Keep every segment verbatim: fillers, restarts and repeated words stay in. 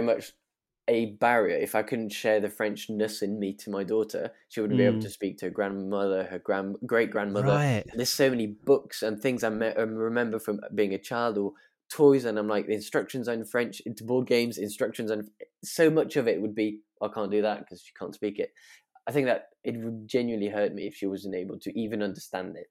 very much a barrier. If I couldn't share the Frenchness in me to my daughter, she wouldn't mm. be able to speak to her grandmother, her grand great grandmother. Right. There's so many books and things I, me- I remember from being a child, or toys, and I'm like, the instructions on French, board games, instructions on so much of it would be, I can't do that because she can't speak it. I think that it would genuinely hurt me if she wasn't able to even understand it.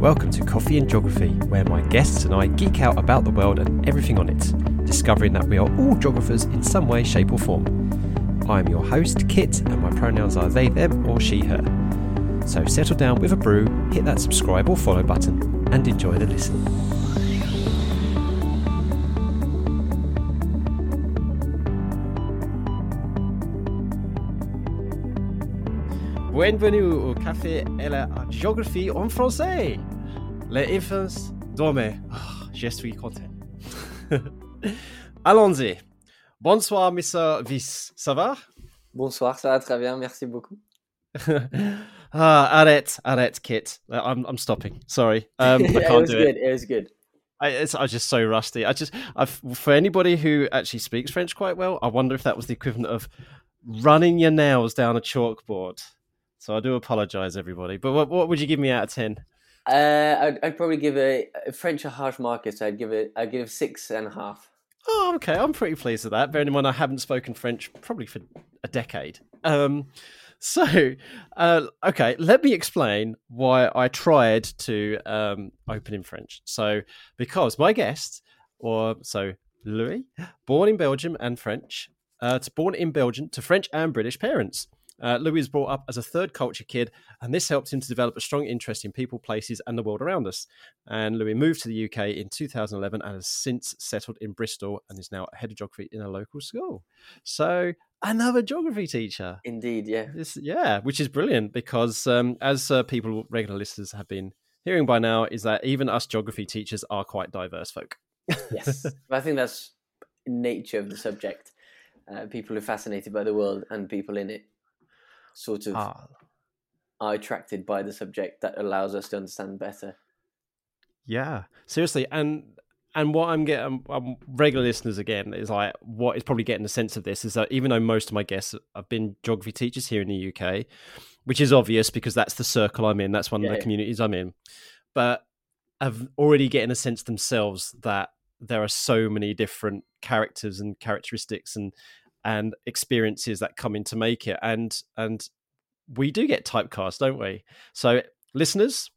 Welcome to Coffee and Geography, where my guests and I geek out about the world and everything on it, discovering that we are all geographers in some way, shape or form. I'm your host, Kit, and my pronouns are they, them or she, her. So settle down with a brew, hit that subscribe or follow button, and enjoy the listen. Bienvenue au Café et la Géographie en français. Les enfants dorment. Oh, je suis content. Allons-y. Bonsoir, monsieur Vis. Ça va? Bonsoir, ça va très bien. Merci beaucoup. ah, arrête, arrête, Kit. I'm, I'm stopping. Sorry. Um, I can't it was do good. It. It was good. I, it's, I'm just so rusty. I just, I've, for anybody who actually speaks French quite well, I wonder if that was the equivalent of running your nails down a chalkboard. So I do apologise, everybody. But what, what would you give me out of ten? Uh, I'd, I'd probably give a, a French a harsh market. So I'd give it. I'd give six and a half. Oh, okay. I'm pretty pleased with that. Bearing in mind, I haven't spoken French probably for a decade. Um, so, uh, okay. Let me explain why I tried to um, open in French. So, because my guest, or so Louis, born in Belgium and French, uh, to born in Belgium to French and British parents. Uh, Louis was brought up as a third culture kid, and this helped him to develop a strong interest in people, places, and the world around us. And Louis moved to the U K in two thousand eleven and has since settled in Bristol and is now head of geography in a local school. So another geography teacher. Indeed, yeah. This, yeah, which is brilliant because um, as uh, people, regular listeners have been hearing by now, is that even us geography teachers are quite diverse folk. Yes, I think that's nature of the subject. Uh, people are fascinated by the world and people in it. Sort of ah. are attracted by the subject that allows us to understand better. Yeah, seriously, and and what I'm getting, um, regular listeners again, is like what is probably getting a sense of this is that even though most of my guests have been geography teachers here in the U K, which is obvious because that's the circle I'm in, that's one yeah, of the yeah. communities I'm in, but have already getting a sense themselves that there are so many different characters and characteristics and. and experiences that come in to make it. And and we do get typecast, don't we? So listeners,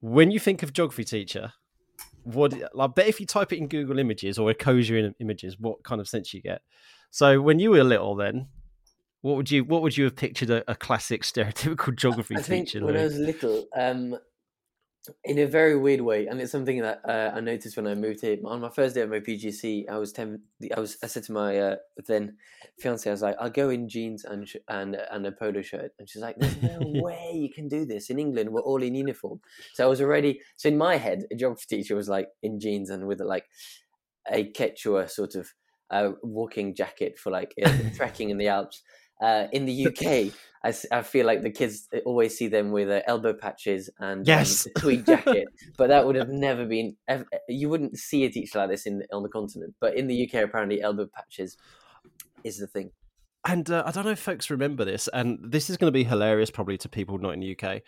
when you think of geography teacher, what I bet if you type it in Google Images or Ecosia in Images, what kind of sense you get. So when you were little then, what would you what would you have pictured a, a classic stereotypical geography I think teacher? When like? I was little, um, in a very weird way, and it's something that uh, I noticed when I moved here. On my first day of my P G C E, I was ten. I was. I said to my uh, then fiancée, I was like, "I'll go in jeans and sh- and and a polo shirt." And she's like, "There's no way you can do this in England. We're all in uniform." So I was already. So in my head, a geography teacher was like in jeans and with like a Quechua sort of uh, walking jacket for like trekking in the Alps. Uh, in the U K, I, I feel like the kids always see them with uh, elbow patches and yes. um, a tweed jacket, but that would have never been, ever, you wouldn't see a teacher like this in on the continent, but in the U K, apparently elbow patches is the thing. And uh, I don't know if folks remember this, and this is going to be hilarious probably to people not in the U K,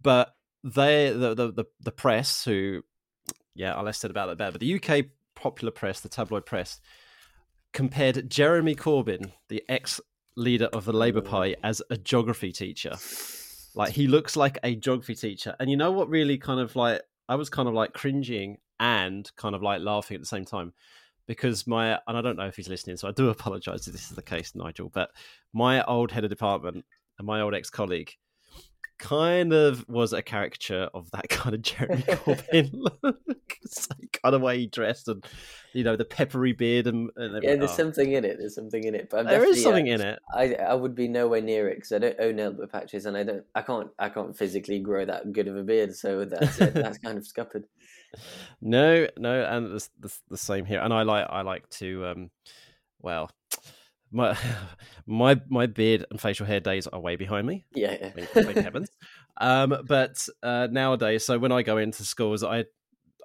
but they, the, the, the, the press who, yeah, I'll less said about that better, but the U K popular press, the tabloid press, compared Jeremy Corbyn, the ex leader of the Labour Party, as a geography teacher. Like he looks like a geography teacher. And you know what really kind of like I was kind of like cringing and kind of like laughing at the same time, because my, and I don't know if he's listening, so I do apologize if this is the case, Nigel, but my old head of department and my old ex-colleague kind of was a caricature of that kind of Jeremy Corbyn look. It's like kind of way he dressed and, you know, the peppery beard and, and yeah, there's oh. something in it. There's something in it. But I'm there is something uh, in it. I I would be nowhere near it because I don't own elbow patches and I don't. I can't. I can't physically grow that good of a beard. So that's it. That's kind of scuppered. No, no, and the the same here. And I like I like to um, well. my my my beard and facial hair days are way behind me. Yeah, yeah. I mean, it happens. Um, but uh, nowadays, so when I go into schools, I,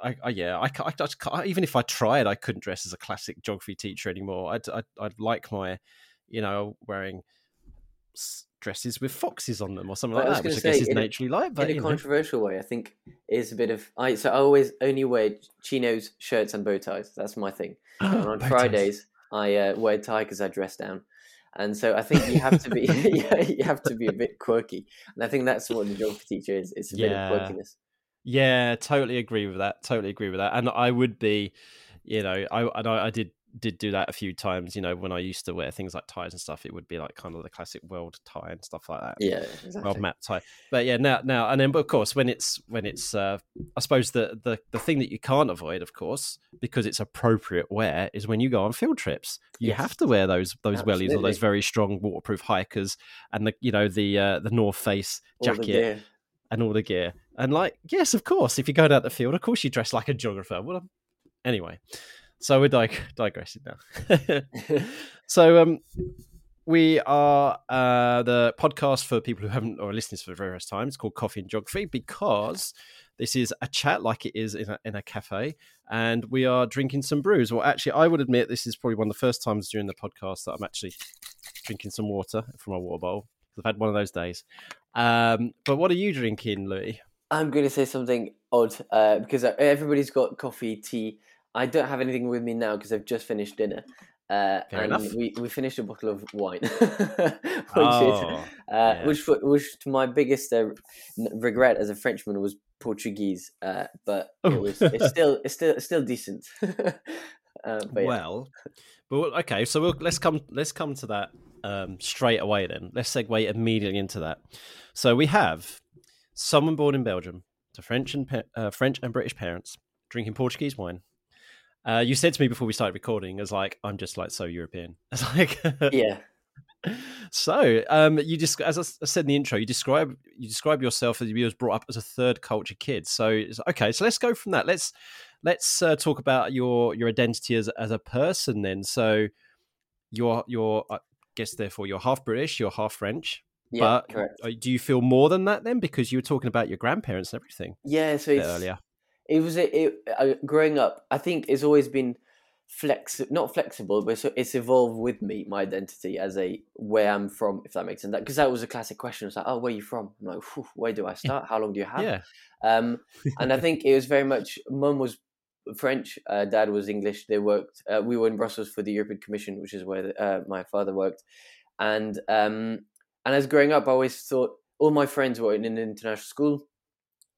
I, I yeah, I, I, I even if I tried, I couldn't dress as a classic geography teacher anymore. I'd I'd, I'd like my, you know, wearing dresses with foxes on them or something like that, which I guess is naturally like. But in a controversial way, I think is a bit of I. So I always only wear chinos, shirts, and bow ties. That's my thing. And on Fridays, I uh, wear a tie because I dress down, and so I think you have to be you have to be a bit quirky, and I think that's what the geography teacher is. It's a yeah. bit of quirkiness. Yeah, totally agree with that. Totally agree with that. And I would be, you know, I and I, I did. did do that a few times, you know, when I used to wear things like ties and stuff, it would be like kind of the classic world tie and stuff like that. Yeah, exactly. World map tie. But yeah, now, now, and then, but of course, when it's, when it's, uh, I suppose the, the, the thing that you can't avoid, of course, because it's appropriate wear is when you go on field trips, you yes. have to wear those, those Absolutely. wellies or those very strong waterproof hikers and the, you know, the, uh, the North Face jacket and all the gear. And like, yes, of course, if you go down the field, of course you dress like a geographer. Well, I'm... anyway. So we're dig- digressing now. So um, we are uh, the podcast for people who haven't or listeners for the very first time. It's called Coffee and Geography because this is a chat like it is in a, in a cafe, and we are drinking some brews. Well, actually, I would admit this is probably one of the first times during the podcast that I'm actually drinking some water from my water bowl. I've had one of those days. Um, but what are you drinking, Louis? I'm going to say something odd uh, because everybody's got coffee, tea. I don't have anything with me now because I've just finished dinner. Uh, Fair and enough. We, we finished a bottle of wine, which, oh, is, uh, yeah. which, which to my biggest uh, regret as a Frenchman was Portuguese, uh, but oh. it was it's still it's still it's still decent. uh, but well, yeah. but okay, so we'll, let's come let's come to that um, straight away. Then let's segue immediately into that. So we have someone born in Belgium to French and uh, French and British parents drinking Portuguese wine. Uh, you said to me before we started recording, as like I'm just like so European. It's like yeah. So um, you just as I said in the intro, you describe you describe yourself as you was brought up as a third culture kid. So it's, okay, so let's go from that. Let's let's uh, talk about your your identity as as a person then. So you're you're I guess therefore you're half British, you're half French. Yeah, but correct. Do you feel more than that then? Because you were talking about your grandparents and everything. Yeah, so it's... earlier. It was a, it, uh, growing up, I think it's always been flex, not flexible, but it's, it's evolved with me, my identity as a where I'm from, if that makes sense. Because that was a classic question. It's like, oh, where are you from? I'm like, whew, where do I start? How long do you have? Yeah. Um, and I think it was very much, mum was French, uh, dad was English. They worked, uh, we were in Brussels for the European Commission, which is where the, uh, my father worked. And, um, and as growing up, I always thought all my friends were in an international school.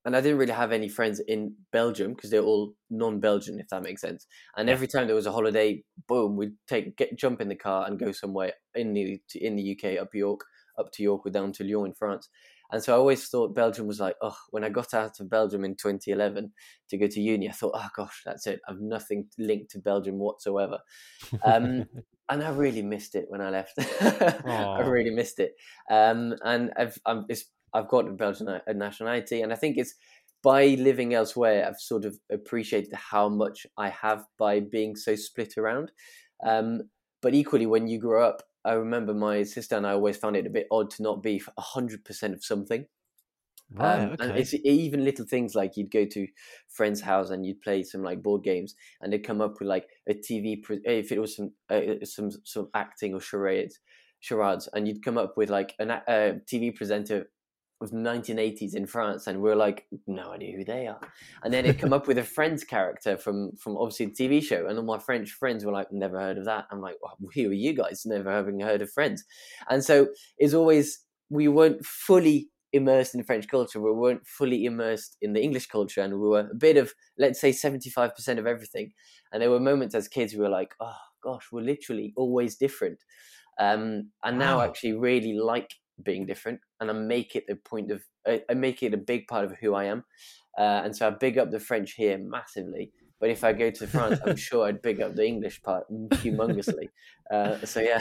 And I didn't really have any friends in Belgium because they're all non-Belgian, if that makes sense. And every time there was a holiday, boom, we'd take get jump in the car and go somewhere in the in the U K, up York, up to York, or down to Lyon in France. And so I always thought Belgium was like, oh, when I got out of Belgium in twenty eleven to go to uni, I thought, oh gosh, that's it. I've nothing linked to Belgium whatsoever. Um, and I really missed it when I left. I really missed it. Um, and I've, I'm, it's, I've got a Belgian nationality, and I think it's by living elsewhere, I've sort of appreciated how much I have by being so split around. Um, but equally, when you grow up, I remember my sister and I always found it a bit odd to not be one hundred percent of something. Right, um, okay. And it's even little things like you'd go to friends' house and you'd play some like board games, and they'd come up with like a T V, pre- if it was some, uh, some, some acting or charades, charades, and you'd come up with like an uh, T V presenter of nineteen eighties in France, and we we're like, no idea who they are. And then it come up with a Friends character from from obviously the T V show, and all my French friends were like, never heard of that. I'm like, well, who are you guys? Never having heard of Friends. And so it's always we weren't fully immersed in French culture, we weren't fully immersed in the English culture, and we were a bit of, let's say, seventy-five percent of everything. And there were moments as kids we were like, oh gosh, we're literally always different. Um, and now wow. actually really like being different, and I make it a point of I, I make it a big part of who I am, uh, and so I big up the French here massively. But if I go to France, I'm sure I'd big up the English part humongously. Uh, so yeah,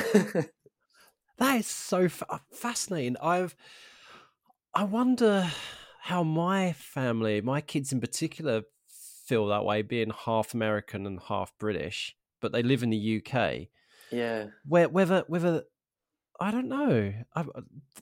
that is so fa- fascinating. I've I wonder how my family, my kids in particular, feel that way, being half American and half British, but they live in the U K. Yeah. Where, whether, whether, I don't know. I,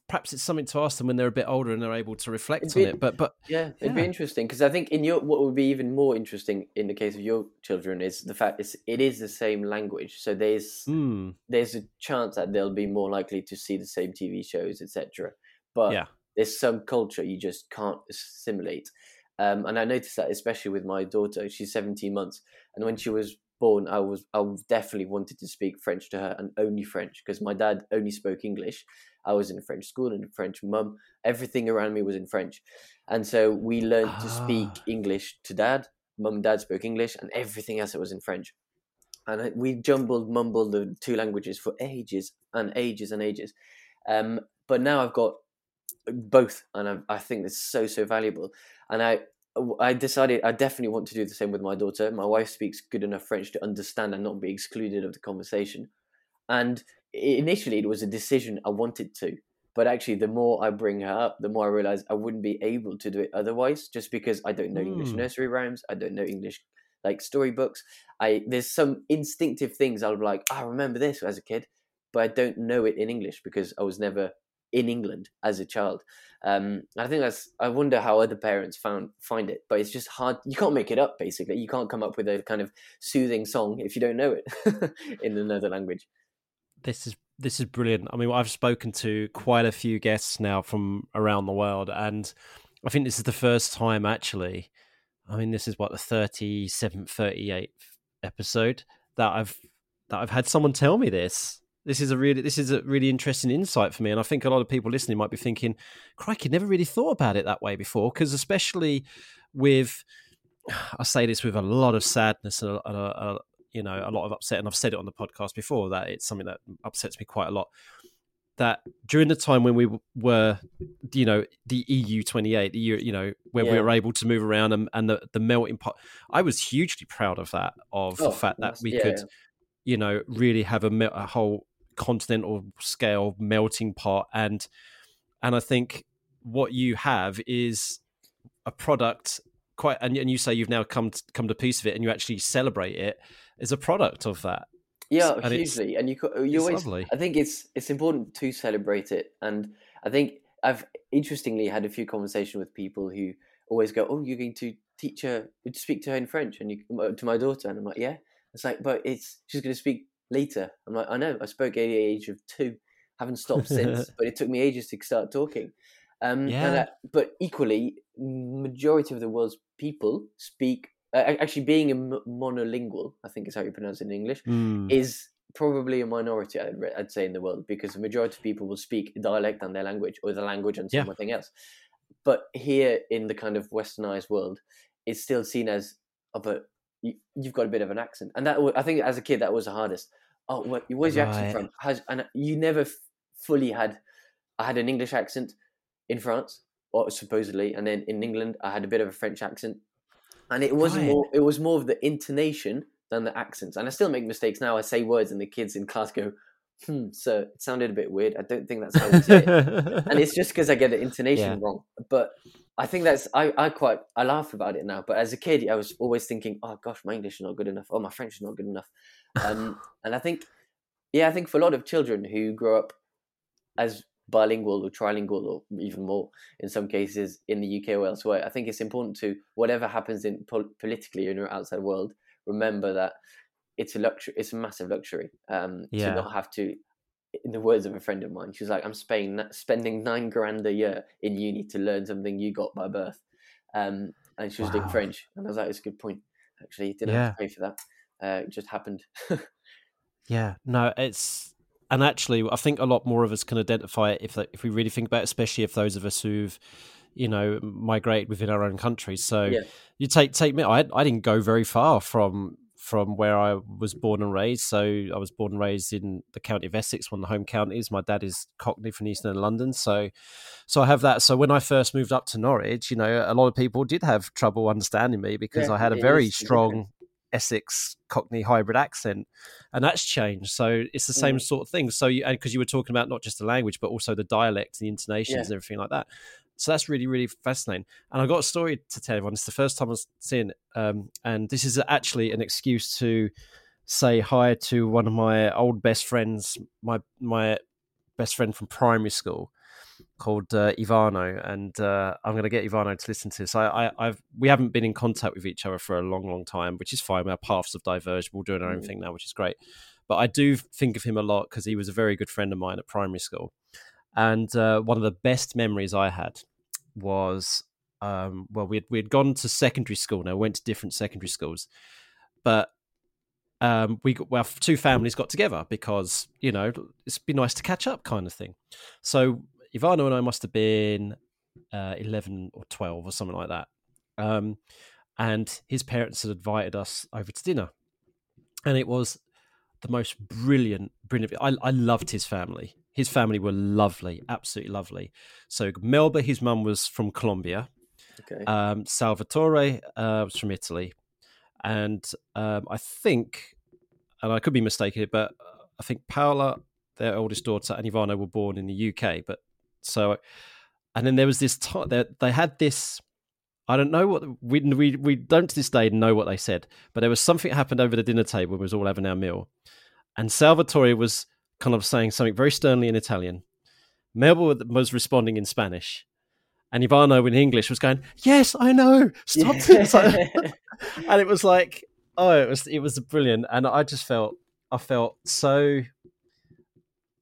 perhaps it's something to ask them when they're a bit older and they're able to reflect be, on it. But, but yeah, it'd yeah. be interesting because I think in your what would be even more interesting in the case of your children is the fact it's it is the same language. So there's mm. there's a chance that they'll be more likely to see the same T V shows, et cetera. But yeah. there's some culture you just can't assimilate. Um, and I noticed that especially with my daughter. She's seventeen months, and when she was born, I was I definitely wanted to speak French to her and only French because my dad only spoke English. I was in a French school and a French mum. Everything around me was in French, and so we learned ah. to speak English to dad. Mum and dad spoke English, and everything else was in French. And we jumbled, mumbled the two languages for ages and ages and ages. Um, but now I've got both, and I, I think it's so so valuable. And I. I decided I definitely want to do the same with my daughter. My wife speaks good enough French to understand and not be excluded of the conversation. And initially it was a decision I wanted to, but actually the more I bring her up, the more I realize I wouldn't be able to do it otherwise, just because I don't know mm. English nursery rhymes. I don't know English like storybooks. I, there's some instinctive things I'll be like, I remember this as a kid, but I don't know it in English because I was never in England as a child. Um, I think that's, I wonder how other parents found, find it, but it's just hard. You can't make it up, basically. You can't come up with a kind of soothing song if you don't know it in another language. This is, this is brilliant. I mean, I've spoken to quite a few guests now from around the world, and I think this is the first time actually, I mean, this is what, the thirty-seventh, thirty-eighth episode that I've, that I've had someone tell me this. This is a really this is a really interesting insight for me, and I think a lot of people listening might be thinking, "Crikey, never really thought about it that way before." Because especially with, I say this with a lot of sadness and a, a, a, you know a lot of upset, and I've said it on the podcast before that it's something that upsets me quite a lot. That during the time when we were, you know, the E U twenty-eight, the you know, where yeah. we were able to move around and, and the the melting pot, I was hugely proud of that, of oh, the fact that we yeah, could, yeah. you know, really have a, a whole continental scale melting pot, and and I think what you have is a product quite and, and you say you've now come to, come to peace of it, and you actually celebrate it as a product of that. Yeah, and hugely. And you you always lovely. I think it's it's important to celebrate it, and I think I've interestingly had a few conversations with people who always go, "Oh, you're going to teach her to speak to her in French," and you to my daughter, and I'm like, "Yeah." It's like, but it's she's going to speak later. I'm like, I know, I spoke at the age of two, haven't stopped since, but it took me ages to start talking. Um, yeah. and I, but equally, majority of the world's people speak, uh, actually being a m- monolingual, I think is how you pronounce it in English, mm. is probably a minority, I'd, I'd say, in the world, because the majority of people will speak a dialect and their language, or the language and yeah. something else. But here in the kind of westernized world, it's still seen as of a, you've got a bit of an accent, and that I think as a kid that was the hardest. Oh, where's your right. accent from? How's, and you never f- fully had. I had an English accent in France, or supposedly, and then in England I had a bit of a French accent, and it was right. more. It was more of the intonation than the accents, and I still make mistakes now. I say words, and the kids in class go, "Hmm, so it sounded a bit weird. I don't think that's how we say it," and it's just because I get the intonation yeah. wrong, but. I think that's, I, I quite, I laugh about it now, but as a kid, I was always thinking, oh gosh, my English is not good enough. Oh, my French is not good enough. Um, and I think, yeah, I think for a lot of children who grow up as bilingual or trilingual, or even more in some cases in the U K or elsewhere, I think it's important to, whatever happens in pol- politically in your outside world, remember that it's a luxury, it's a massive luxury um, yeah. to not have to, in the words of a friend of mine, she was like, I'm spending spending nine grand a year in uni to learn something you got by birth. Um, and she was wow. doing French. And I was like, it's a good point. Actually, didn't yeah. have to pay for that. Uh, it just happened. yeah, no, it's, and actually I think a lot more of us can identify it if, if we really think about it, especially if those of us who've, you know, migrated within our own country. So yeah. you take, take me, I, I didn't go very far from, from where I was born and raised. So I was born and raised in the county of Essex, one of the home counties. My dad is Cockney from East End of London. So so I have that. So when I first moved up to Norwich, you know, a lot of people did have trouble understanding me because yeah, I had a very is. strong Essex Cockney hybrid accent, and that's changed. So it's the same mm. sort of thing. So you, and because you were talking about not just the language, but also the dialect, the intonations yeah. and everything like that. So that's really, really fascinating. And I've got a story to tell everyone. It's the first time I've seen it. Um, and this is actually an excuse to say hi to one of my old best friends, my my best friend from primary school, called uh, Ivano, and uh, I'm going to get Ivano to listen to this. I, I, I've we haven't been in contact with each other for a long, long time, which is fine. Our paths have diverged. We're doing our own thing now, which is great. But I do think of him a lot because he was a very good friend of mine at primary school. And uh, one of the best memories I had was, um, well, we had we'd gone to secondary school now, we went to different secondary schools, but um, we got, well, our two families got together because, you know, it'd be nice to catch up kind of thing. So Ivano and I must have been uh, eleven or twelve or something like that. Um, and his parents had invited us over to dinner. And it was the most brilliant, brilliant. I, I loved his family. His family were lovely, absolutely lovely. So Melba, his mum, was from Colombia. Okay. Um, Salvatore uh, was from Italy. And um, I think, and I could be mistaken, but I think Paola, their oldest daughter, and Ivano were born in the U K. But so, and then there was this time that they had this, I don't know what, we, we, we don't to this day know what they said, but there was something that happened over the dinner table when we was all having our meal. And Salvatore was kind of saying something very sternly in Italian. Melba was responding in Spanish. And Ivano in English was going, yes, I know, stop this. Yeah. And it was like, oh, it was it was brilliant. And I just felt, I felt so,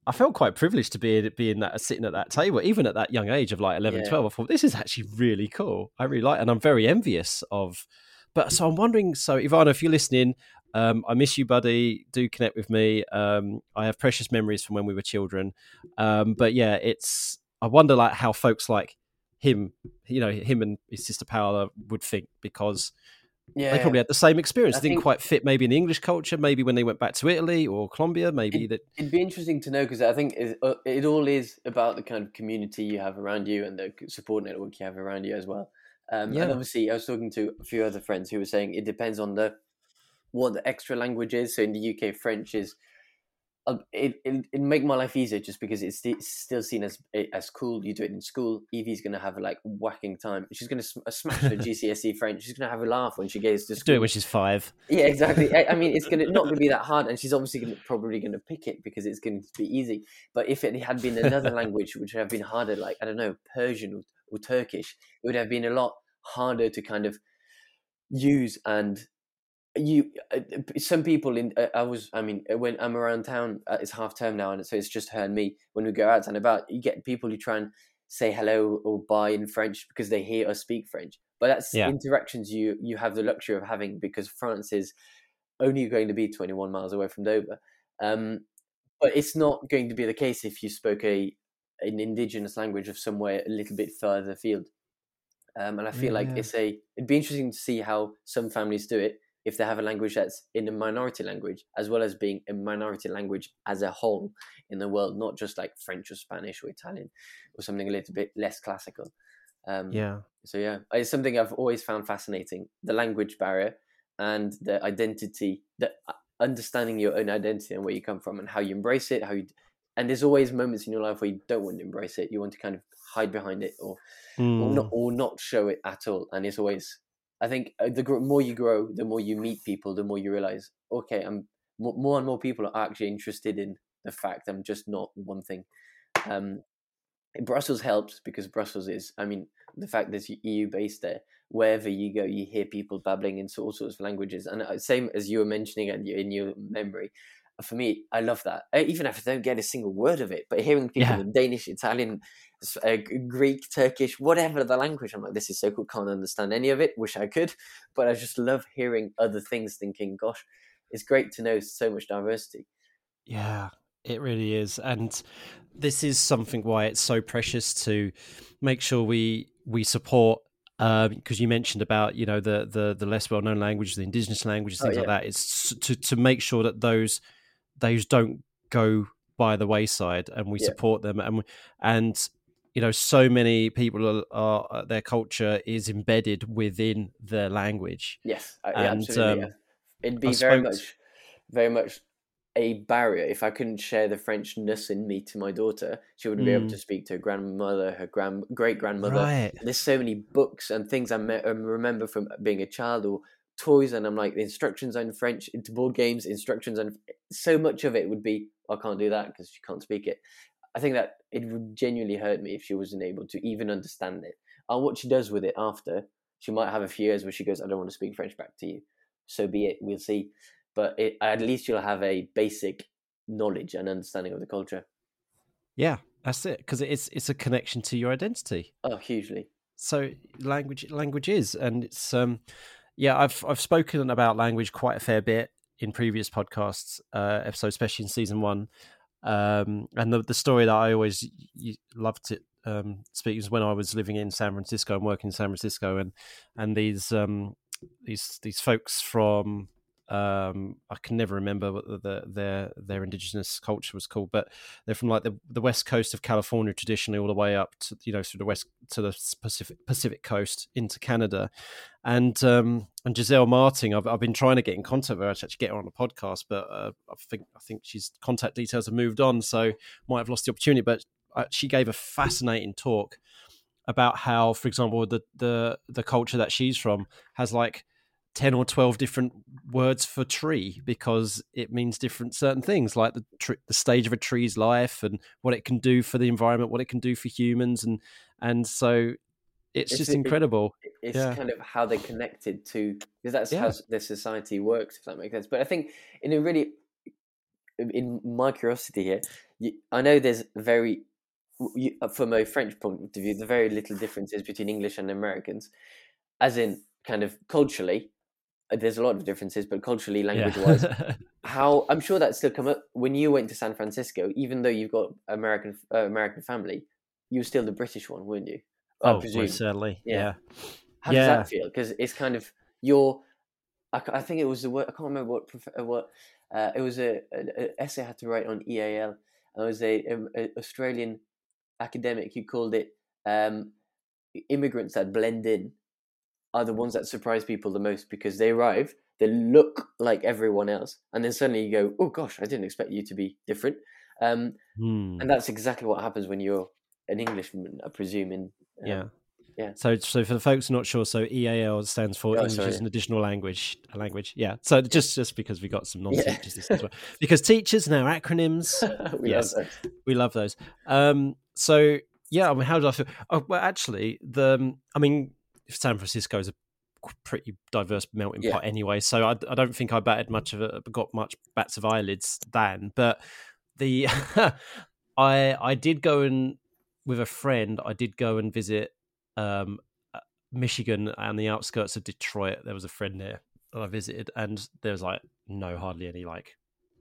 I felt quite privileged to be, be in that, sitting at that table, even at that young age of like eleven, yeah. twelve. I thought, this is actually really cool. I really like it. And I'm very envious of, but so I'm wondering, so Ivano, if you're listening, Um, I miss you, buddy. Do connect with me. Um, I have precious memories from when we were children. Um, but yeah, it's. I wonder like how folks like him, you know, him and his sister Paola would think, because yeah, they probably had the same experience. I they didn't think, quite fit maybe in the English culture, maybe when they went back to Italy or Colombia, maybe it, that. It'd be interesting to know, because I think it, it all is about the kind of community you have around you and the support network you have around you as well. Um, yeah. And obviously, I was talking to a few other friends who were saying it depends on the what the extra language is. So in the U K, French is uh, it, it it make my life easier just because it's, st- it's still seen as as cool. You do it in school. Evie's gonna have a like whacking time. She's gonna sm- smash her G C S E French. She's gonna have a laugh when she goes to school. Do it when she's five. Yeah, exactly. I, I mean, it's gonna not gonna be that hard, and she's obviously gonna, probably gonna pick it because it's gonna be easy. But if it had been another language, which would have been harder, like I don't know, Persian or, or Turkish, it would have been a lot harder to kind of use and. You, uh, some people in uh, I was I mean when I'm around town, uh, it's half term now, and so it's just her and me. When we go out and about, you get people who try and say hello or bye in French because they hear us speak French. But that's yeah. interactions you you have the luxury of having, because France is only going to be twenty-one miles away from Dover. Um, but it's not going to be the case if you spoke a an indigenous language of somewhere a little bit further afield. Um, and I feel yeah. like it's a it'd be interesting to see how some families do it, if they have a language that's in a minority language, as well as being a minority language as a whole in the world, not just like French or Spanish or Italian or something a little bit less classical. Um, yeah. So yeah, it's something I've always found fascinating, the language barrier and the identity, the understanding your own identity and where you come from and how you embrace it. How you, and there's always moments in your life where you don't want to embrace it. You want to kind of hide behind it or, mm. or, not, or not show it at all. And it's always... I think the more you grow, the more you meet people, the more you realize, okay, I'm more and more people are actually interested in the fact I'm just not one thing. Um, Brussels helps, because Brussels is, I mean, the fact that it's E U based there, wherever you go, you hear people babbling in all sorts of languages. And same as you were mentioning in your memory, for me, I love that. Even if I don't get a single word of it, but hearing people yeah. in Danish, Italian, uh, Greek, Turkish, whatever the language, I'm like, this is so cool. Can't understand any of it. Wish I could, but I just love hearing other things. Thinking, gosh, it's great to know so much diversity. Yeah, it really is, and this is something why it's so precious to make sure we we support. Because um, you mentioned about, you know, the the the less well known languages, the indigenous languages, things oh, yeah. like that. It's to to make sure that those. Those don't go by the wayside, and we yeah. support them. And, and, you know, so many people are, are their culture is embedded within their language. Yes. And, yeah, absolutely. Um, yeah. It'd be I very spoke... much, very much a barrier. If I couldn't share the Frenchness in me to my daughter, she wouldn't mm. be able to speak to her grandmother, her grand, great grandmother. Right. There's so many books and things I, me- I remember from being a child or toys, and I'm like, the instructions are in French, into board games, instructions, and so much of it would be, I can't do that because she can't speak it. I think that it would genuinely hurt me if she wasn't able to even understand it. And what she does with it after, she might have a few years where she goes, I don't want to speak French back to you. So be it, we'll see. But it, at least you'll have a basic knowledge and understanding of the culture. Yeah, that's it. Because it's it's a connection to your identity. Oh, hugely. So language language is, and it's um, yeah. I've I've spoken about language quite a fair bit in previous podcasts uh, episodes, especially in season one. Um, and the the story that I always loved to um, speak was when I was living in San Francisco and working in San Francisco, and and these um these these folks from um I can never remember what the, the their their indigenous culture was called, but they're from like the, the west coast of California traditionally, all the way up to, you know, through the west to the Pacific Pacific coast into Canada. And um and Giselle Martin, I've I've been trying to get in contact with her to actually get her on the podcast, but uh, I think I think she's contact details have moved on, so might have lost the opportunity. But I, she gave a fascinating talk about how, for example, the the the culture that she's from has like ten or twelve different words for tree, because it means different certain things, like the tr- the stage of a tree's life and what it can do for the environment, what it can do for humans. And and so it's, it's just it, incredible. It, it's yeah. kind of how they're connected to, because that's yeah. how their society works, if that makes sense. But I think in a really, in my curiosity here, you, I know there's very, you, from a French point of view, the very little differences between English and Americans, as in kind of culturally. There's a lot of differences, but culturally, language-wise, yeah. how I'm sure that still come up when you went to San Francisco. Even though you've got American uh, American family, you were still the British one, weren't you? I oh, presume. certainly. Yeah. yeah. How yeah. does that feel? Because it's kind of your. I, I think it was the word. I can't remember what what. Uh, it was a an essay I had to write on E A L. It was a, a, a Australian academic who called it um, immigrants that blend in are the ones that surprise people the most, because they arrive, they look like everyone else, and then suddenly you go, oh gosh, I didn't expect you to be different. Um, mm. And that's exactly what happens when you're an Englishman, I presume. In, uh, yeah. yeah. So so for the folks not sure, so E A L stands for oh, English sorry. as an additional language. A language, yeah. So just, just because we got some non-teachers yeah. as well. Because teachers and our acronyms. we yes, love those. We love those. Um, so, yeah, I mean, how do I feel? Oh, well, actually, the I mean... San Francisco is a pretty diverse melting yeah. pot anyway, so I, I don't think I batted much of a, got much bats of eyelids then. But the I I did go and with a friend I did go and visit um, Michigan and the outskirts of Detroit. There was a friend there that I visited, and there was like no hardly any like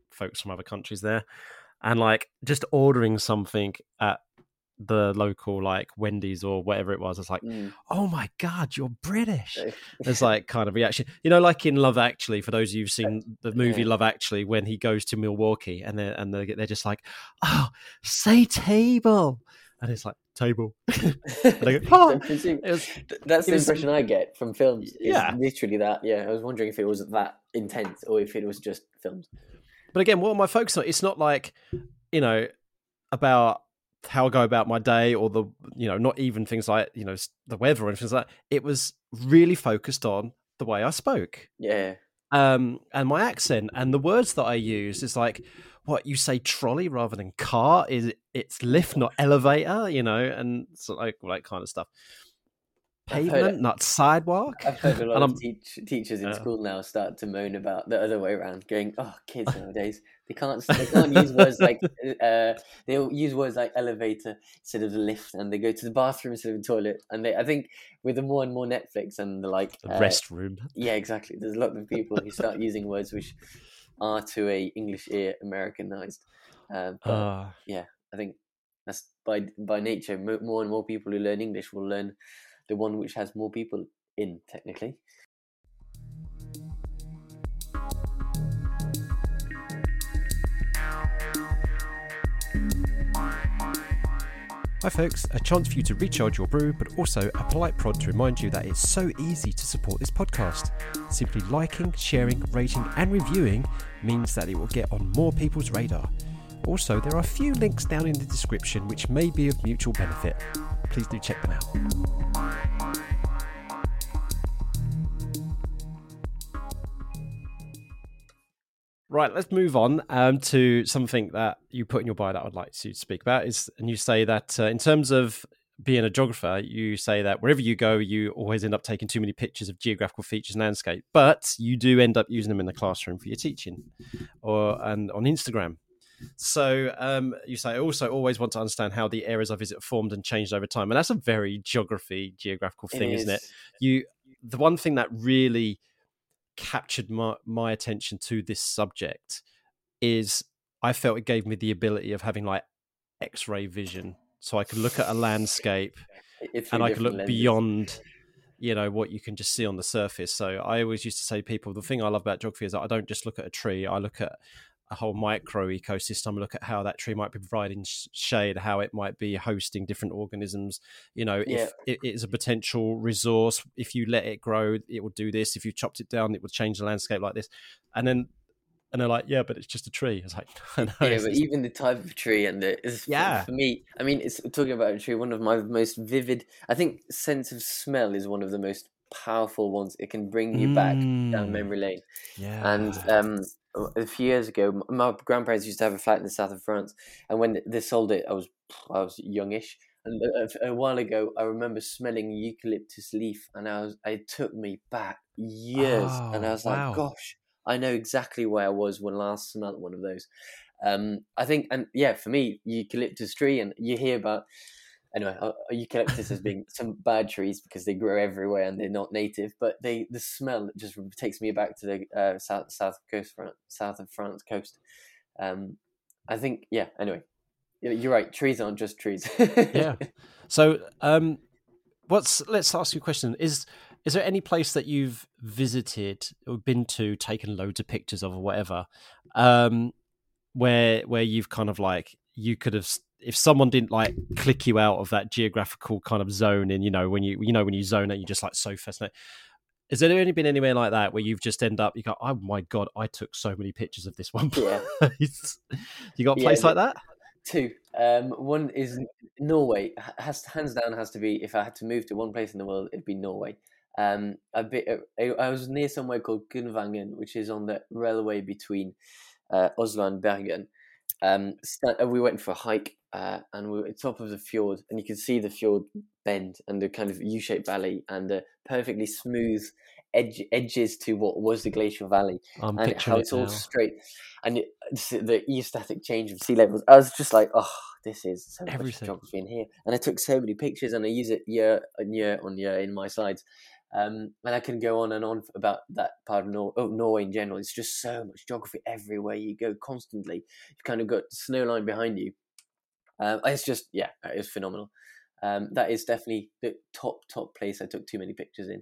folks from other countries there, and like just ordering something at the local like Wendy's or whatever it was, it's like mm. oh my god, you're British. It's like kind of reaction, you know, like in Love Actually, for those of you've seen the movie yeah. Love Actually, when he goes to Milwaukee and they're and they're, they're just like, oh, say table, and it's like table. And I go, oh. it was, that's the was, impression I get from films is yeah literally that yeah I was wondering if it was that intense or if it was just films. But again, what am I focused on? It's not like, you know, about how I go about my day or the, you know, not even things like, you know, the weather or anything like that. It was really focused on the way I spoke. Yeah. Um, and my accent and the words that I used. It's like, what, you say trolley rather than car? Is it, it's lift, not elevator, you know, and so like all that kind of stuff. Pavement, not sidewalk. I've heard a lot of teach, teachers in yeah. school now start to moan about the other way around, going, "Oh, kids nowadays, they can't they can't use words like uh, they'll use words like elevator instead of the lift, and they go to the bathroom instead of the toilet." And they, I think, with the more and more Netflix and the like, the uh, restroom. Yeah, exactly. There's a lot of people who start using words which are to a English ear Americanized. Uh, but, uh, yeah, I think that's by by nature. More and more people who learn English will learn the one which has more people in, technically. Hi folks, a chance for you to recharge your brew, but also a polite prod to remind you that it's so easy to support this podcast. Simply liking, sharing, rating and reviewing means that it will get on more people's radar. Also, there are a few links down in the description which may be of mutual benefit. Please do check them out. Right, let's move on um, to something that you put in your bio that I'd like to speak about. Is, and you say that uh, in terms of being a geographer, you say that wherever you go, you always end up taking too many pictures of geographical features and landscape, but you do end up using them in the classroom for your teaching or and on Instagram. So um, you say, I also always want to understand how the areas I visit formed and changed over time. And that's a very geography, geographical thing, it is. Isn't it? You, the one thing that really captured my, my attention to this subject is I felt it gave me the ability of having like X-ray vision. So I could look at a landscape and I could look lenses. Beyond, you know, what you can just see on the surface. So I always used to say to people, the thing I love about geography is that I don't just look at a tree. I look at a whole micro ecosystem, look at how that tree might be providing shade, how it might be hosting different organisms. You know, yeah. if it is a potential resource, if you let it grow, it will do this. If you chopped it down, it would change the landscape like this. And then, and they're like, yeah, but it's just a tree. I was like, I know. Yeah, but even the type of tree and the, is, yeah. for me, I mean, it's talking about a tree, one of my most vivid, I think sense of smell is one of the most powerful ones. It can bring you mm. back down memory lane. Yeah. And um, a few years ago, my grandparents used to have a flat in the south of France. And when they sold it, I was, I was youngish. And a, a while ago, I remember smelling eucalyptus leaf and I was, it took me back years. Oh, and I was wow. like, gosh. I know exactly where I was when last smelled one of those. Um, I think, and yeah, for me, eucalyptus tree, and you hear about, anyway, eucalyptus as being some bad trees because they grow everywhere and they're not native, but they the smell just takes me back to the uh, south south coast, south of France coast. Um, I think, yeah, anyway, you're right. Trees aren't just trees. yeah. So um, what's, let's ask you a question. Is, Is there any place that you've visited or been to, taken loads of pictures of or whatever, um, where where you've kind of like, you could have, if someone didn't like click you out of that geographical kind of zone and, you know, when you, you know, when you zone out, you're just like so fascinated. Has there only been anywhere like that where you've just end up, you go, oh my God, I took so many pictures of this one place. Yeah. You got a place yeah, like that? Two. Um, one is Norway. Has, hands down has to be, if I had to move to one place in the world, it'd be Norway. Um, a bit. Uh, I was near somewhere called Gunnvangen, which is on the railway between uh, Oslo and Bergen. Um, st- we went for a hike, uh, and we were at the top of the fjord, and you could see the fjord bend and the kind of U-shaped valley and the perfectly smooth edge, edges to what was the glacial valley, I'm and how it's it all straight, and it, the eostatic change of sea levels. I was just like, oh, this is so much Everything. Geography in here, and I took so many pictures, and I use it year on year on year in my slides. Um, and I can go on and on about that part of Nor- oh, Norway in general. It's just so much geography everywhere you go constantly. You've kind of got the snow line behind you. Um, it's just, yeah, it's phenomenal. Um, that is definitely the top, top place I took too many pictures in.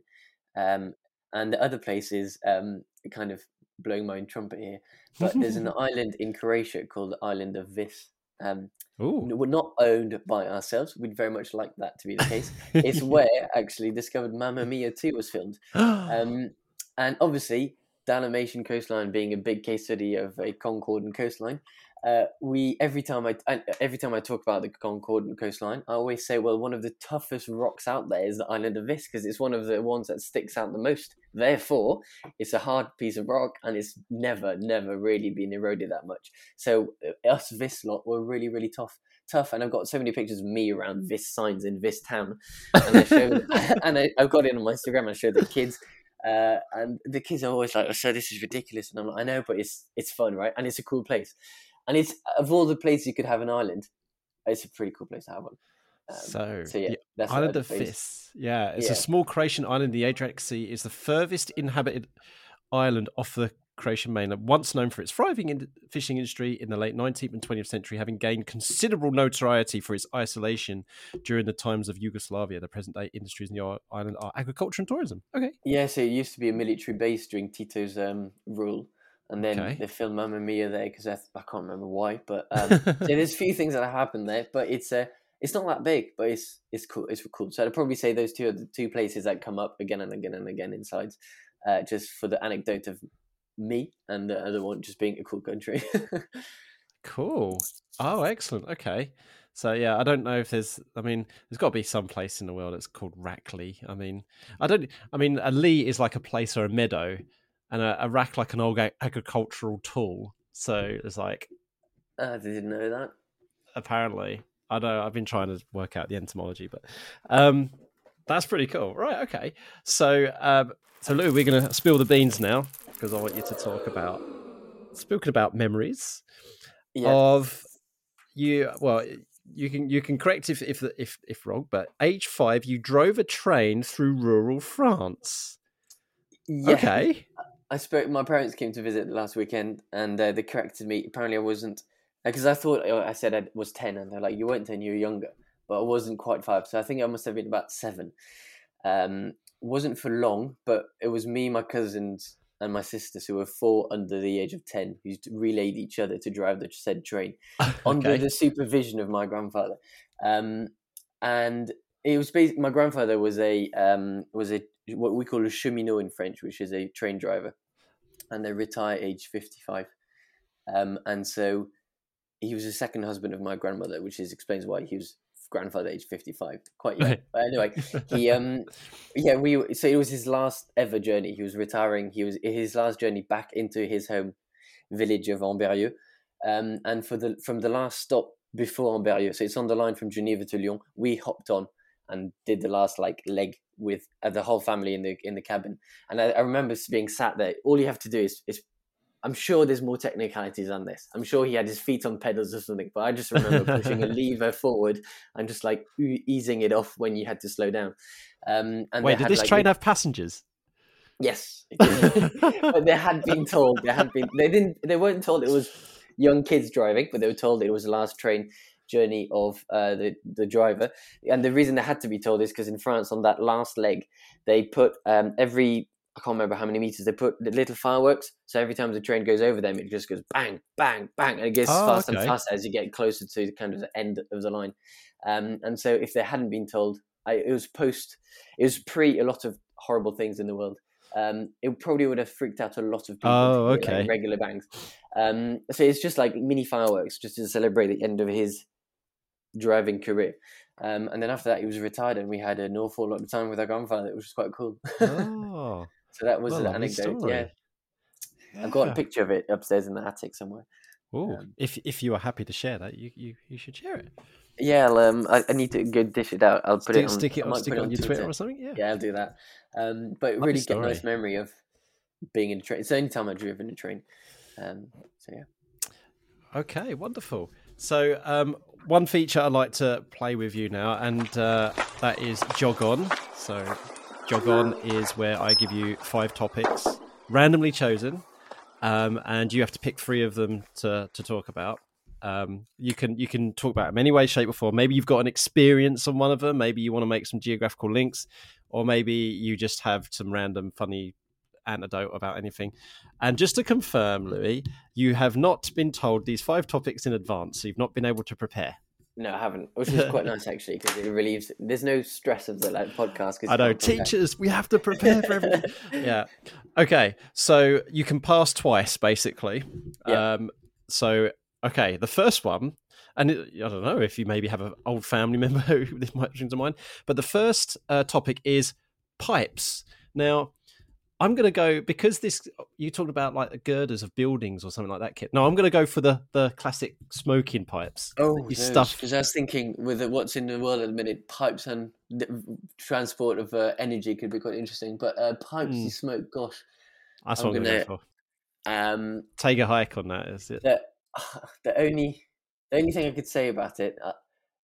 Um, and the other place is um, kind of blowing my own trumpet here. But there's an island in Croatia called the island of Vis. Um, we're not owned by ourselves. We'd very much like that to be the case. It's where actually discovered Mamma Mia two was filmed. Um, and obviously, Dalmatian coastline being a big case study of a concordant coastline. Uh, we every time I, I every time I talk about the concordant coastline, I always say, well, one of the toughest rocks out there is the island of Vis because it's one of the ones that sticks out the most. Therefore, it's a hard piece of rock and it's never, never really been eroded that much. So us Vis lot were really, really tough, tough. And I've got so many pictures of me around Vis signs in Vis town, and I showed, and I, I've got it on my Instagram. I showed the kids. Uh, and the kids are always like, oh, so this is ridiculous. And I'm like, I know, but it's it's fun, right? And it's a cool place. And it's, of all the places you could have an island, it's a pretty cool place to have one. Um, so, so, yeah, yeah that's Island of Vis. Yeah, it's yeah. a small Croatian island in the Adriatic Sea. It's the furthest inhabited island off the Croatian mainland, once known for its thriving in- fishing industry in the late nineteenth and twentieth century, having gained considerable notoriety for its isolation during the times of Yugoslavia. The present-day industries in the island are agriculture and tourism. Okay. Yeah, so it used to be a military base during Tito's um, rule. And then okay. they filmed Mamma Mia there because I, I can't remember why. But um, so there's a few things that have happened there. But it's uh, it's not that big, but it's it's cool. It's cool. So I'd probably say those two are the two places that come up again and again and again in slides, uh, just for the anecdote of me and the other one just being a cool country. Cool. Oh, excellent. Okay. So, yeah, I don't know if there's, I mean, there's got to be some place in the world that's called Rackley. I mean, I don't, I mean, a lea is like a place or a meadow. and a, a rack like an old agricultural tool. So it's like... Uh, they didn't know that. Apparently. I know, I've been trying to work out the etymology, but um, that's pretty cool. Right, okay. So, um, so Lou, we're going to spill the beans now, because I want you to talk about... Speaking about memories yeah. of you, well, you can you can correct if if if if wrong, but age five, you drove a train through rural France. Yeah. Okay, I spoke. My parents came to visit last weekend, and uh, they corrected me. Apparently, I wasn't because I thought I said I was ten, and they're like, "You weren't ten, you were younger," but I wasn't quite five, so I think I must have been about seven. Um, wasn't for long, but it was me, my cousins, and my sisters, who were four under the age of ten, who relayed each other to drive the said train okay. under the supervision of my grandfather. Um, and it was basically, my grandfather was a um, was a what we call a cheminot in French, which is a train driver, and they retire age fifty-five. Um, and so he was the second husband of my grandmother, which is, explains why he was grandfather age fifty-five, quite young. But anyway, he um yeah we so it was his last ever journey. He was retiring. He was his last journey back into his home village of Ambérieu, um and for the from the last stop before Ambérieu, so it's on the line from Geneva to Lyon, we hopped on and did the last like leg with uh, the whole family in the in the cabin. And I, I remember being sat there. All you have to do is is I'm sure there's more technicalities on this. I'm sure he had his feet on pedals or something, but I just remember pushing a lever forward and just like easing it off when you had to slow down. Um, and Wait, did had, this like, train have passengers? Yes, but they had been told. They had been. They didn't. They weren't told it was young kids driving, but they were told it was the last train journey of uh, the the driver. And the reason they had to be told is because in France, on that last leg, they put um, every. I can't remember how many meters they put the little fireworks. So every time the train goes over them, it just goes bang, bang, bang. And it gets oh, faster okay. and faster as you get closer to the kind of the end of the line. Um, and so if they hadn't been told, I, it was post, it was pre a lot of horrible things in the world. Um, it probably would have freaked out a lot of people. Oh, okay. Like regular bangs. Um, so it's just like mini fireworks just to celebrate the end of his driving career. Um, and then after that, he was retired and we had an awful lot of time with our grandfather, which was quite cool. Oh. So that was well, an anecdote, yeah. yeah. I've got a picture of it upstairs in the attic somewhere. Oh, um, if if you are happy to share that, you, you, you should share it. Yeah, I'll, um, I, I need to go dish it out. I'll put stick, it on. Stick it, I might stick put it on your Twitter. Twitter or something. Yeah, yeah, I'll do that. Um, but might really get a nice memory of being in a train. It's the only time I've driven a train. Um, so yeah. Okay, wonderful. So um, one feature I'd like to play with you now, and uh, that is Jog On. So. Jog On is where I give you five topics randomly chosen, um, and you have to pick three of them to, to talk about. Um, you can you can talk about them any way, shape or form. Maybe you've got an experience on one of them. Maybe you want to make some geographical links, or maybe you just have some random funny anecdote about anything. And just to confirm, Louis, you have not been told these five topics in advance, so you've not been able to prepare. No, I haven't, which is quite nice actually, because it relieves. There's no stress of the like podcast. I know, teachers, we have to prepare for everything. Yeah. Okay, so you can pass twice basically. Yeah. Um, so okay, the first one, and it, I don't know if you maybe have an old family member who this might bring to mind, but the first uh, topic is pipes. Now, I'm going to go because this you talked about like the girders of buildings or something like that, Kit. No, I'm going to go for the, the classic smoking pipes. Oh, stuff. Because I was thinking with what's in the world at the minute, pipes and transport of uh, energy could be quite interesting. But uh, pipes mm. you smoke, gosh, that's I'm what I'm going to go for. Um, Take a hike on that. Is it the, the only the only thing I could say about it? Uh,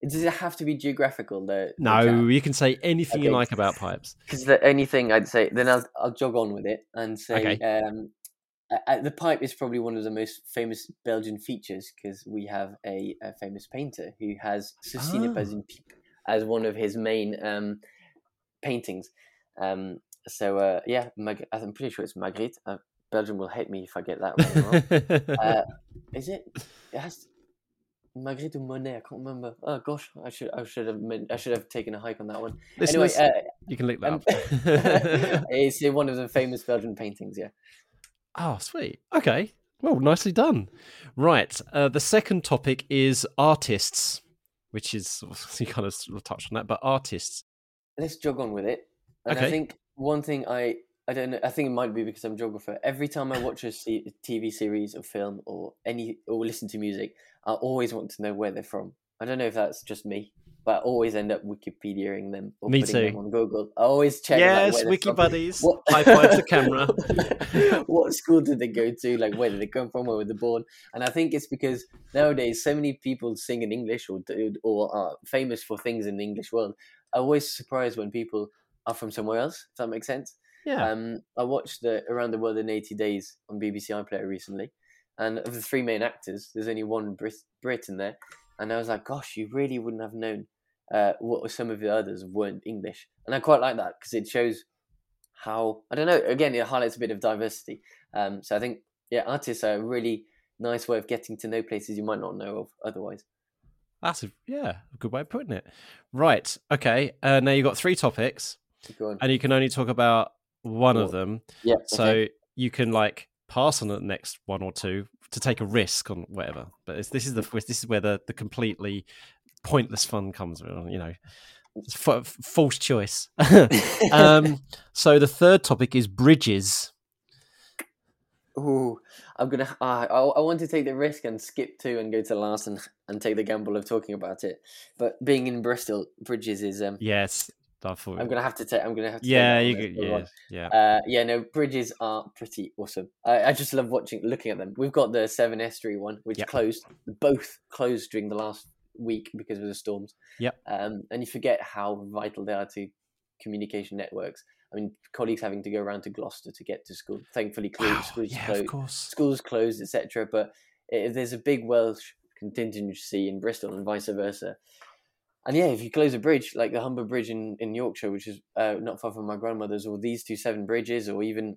Does it have to be geographical though? No, you can say anything okay. you like about pipes. Because the only thing I'd say, then I'll I'll jog on with it and say okay. um, uh, the pipe is probably one of the most famous Belgian features because we have a, a famous painter who has Ceci n'est pas une pipe as one of his main um, paintings. Um, so uh, yeah, Mag- I'm pretty sure it's Magritte. Uh, Belgium will hate me if I get that wrong. uh, is it? It has. To- Magritte or Monet, I can't remember. Oh gosh, I should, I should have, meant, I should have taken a hike on that one. Listeners, anyway, uh, you can link that um, up. It's one of the famous Belgian paintings, yeah. Oh, sweet. Okay, well, nicely done. Right, uh, the second topic is artists, which is you kind of touched on that, but artists. Let's jog on with it. And okay. I think one thing I I don't know. I think it might be because I'm a geographer. Every time I watch a T V series or film or any or listen to music, I always want to know where they're from. I don't know if that's just me, but I always end up Wikipediaing them or me putting too. them on Google. I always check. Yes, like, Wikibuddies. What... high five to camera. What school did they go to? Like, where did they come from? Where were they born? And I think it's because nowadays so many people sing in English or or are famous for things in the English world. I'm always surprised when people are from somewhere else. If that makes sense. Yeah. Um, I watched the Around the World in eighty days on B B C iPlayer recently, and of the three main actors, there's only one Brit, Brit in there, and I was like, gosh, you really wouldn't have known uh, what some of the others weren't English, and I quite like that because it shows how, I don't know, again, it highlights a bit of diversity. Um, so I think, yeah, artists are a really nice way of getting to know places you might not know of otherwise. That's, a, yeah, a good way of putting it. Right, okay, uh, now you've got three topics, go on. And you can only talk about one of them, yeah. So okay. You can like pass on the next one or two to take a risk on whatever. But it's, this is the this is where the, the completely pointless fun comes. You know, f- false choice. um, so the third topic is bridges. Ooh, I'm gonna. I I want to take the risk and skip two and go to the last and, and take the gamble of talking about it. But being in Bristol, bridges is um yes. I thought I'm gonna have to take. I'm gonna have to. Yeah, take you could, yeah, yeah. Uh, yeah, no, bridges are pretty awesome. I, I just love watching, looking at them. We've got the Severn Estuary one, which yep. closed, both closed during the last week because of the storms. Yep. Um, and you forget how vital they are to communication networks. I mean, colleagues having to go around to Gloucester to get to school. Thankfully, wow, schools yeah, closed. Of course. Schools closed, et cetera. But it, there's a big Welsh contingency in Bristol and vice versa. And yeah, if you close a bridge, like the Humber Bridge in, in Yorkshire, which is uh, not far from my grandmother's, or these two Severn bridges, or even,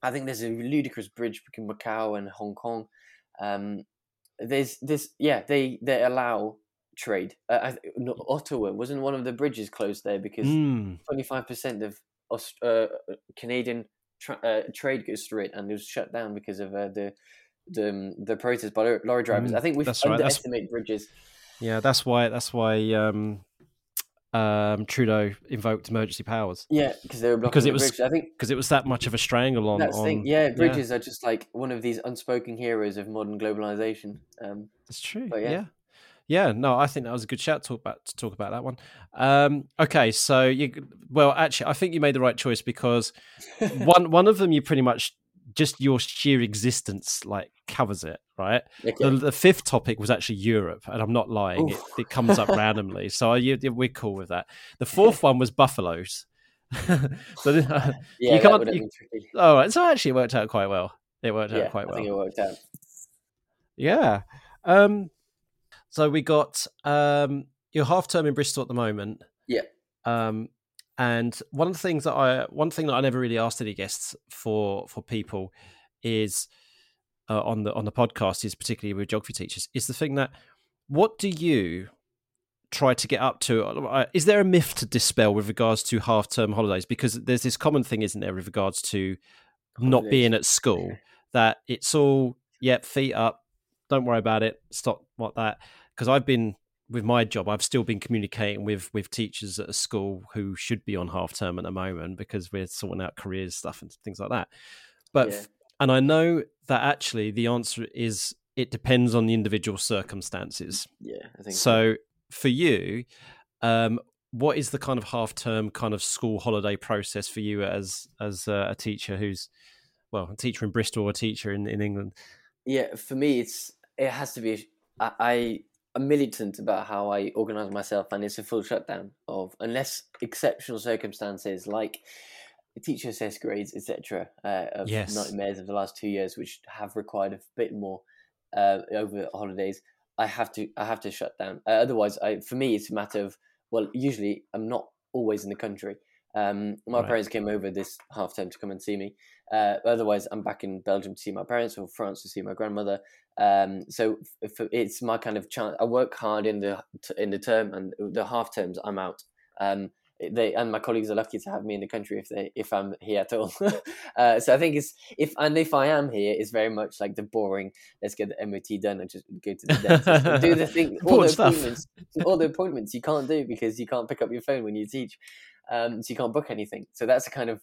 I think there's a ludicrous bridge between Macau and Hong Kong. Um, there's this, yeah, they, they allow trade. Uh, I, not, Ottawa, wasn't one of the bridges closed there because mm. twenty-five percent of Aust- uh, Canadian tra- uh, trade goes through it, and it was shut down because of uh, the, the, um, the protest by lorry drivers. Mm, I think we've that's underestimated right. bridges. Yeah, that's why. That's why um, um, Trudeau invoked emergency powers. Yeah, because they were blocking because it was, the bridge. I think because it was that much of a strangle on. That's on thing. Yeah, bridges yeah. are just like one of these unspoken heroes of modern globalization. Um, it's true. Yeah. yeah, yeah. No, I think that was a good shout to talk about to talk about that one. Um, okay, so you well, actually, I think you made the right choice because one one of them you pretty much. Just your sheer existence like covers it, right? Okay. The, the fifth topic was actually Europe, and I'm not lying. It, it comes up randomly, so you, we're cool with that. The fourth one was buffaloes. so, uh, yeah, you can't. You, all right, so actually, it worked out quite well. It worked yeah, out quite I well. I think it worked out. Yeah. Um, so we got um, your half term in Bristol at the moment. Yeah. Um, And one of the things that I, one thing that I never really asked any guests for for people is uh, on the on the podcast is particularly with geography teachers is the thing that what do you try to get up to? Is there a myth to dispel with regards to half term holidays? Because there's this common thing, isn't there, with regards to holidays. Not being at school that it's all yep yeah, feet up, don't worry about it, stop what that because I've been. With my job, I've still been communicating with, with teachers at a school who should be on half term at the moment because we're sorting out careers stuff and things like that. But yeah. And I know that actually the answer is it depends on the individual circumstances. Yeah, I think so. So for you, um, what is the kind of half term kind of school holiday process for you as as a, a teacher who's well a teacher in Bristol or a teacher in, in England? Yeah, for me, it's it has to be. I. I I'm militant about how I organise myself, and it's a full shutdown of unless exceptional circumstances like teacher assessed grades, et cetera, uh, of yes. nightmares of the last two years, which have required a bit more uh, over holidays. I have to, I have to shut down. Uh, otherwise, I, for me, it's a matter of well, usually I'm not always in the country. Um, my right. parents came over this half term to come and see me. Uh, otherwise, I'm back in Belgium to see my parents or France to see my grandmother. Um, so if it's my kind of chance. I work hard in the in the term and the half terms. I'm out. Um, they and my colleagues are lucky to have me in the country if they if I'm here at all. uh, so I think it's if and if I am here, it's very much like the boring. Let's get the M O T done and just go to the dentist and do the thing. All the appointments, all the appointments you can't do because you can't pick up your phone when you teach, um, so you can't book anything. So that's a kind of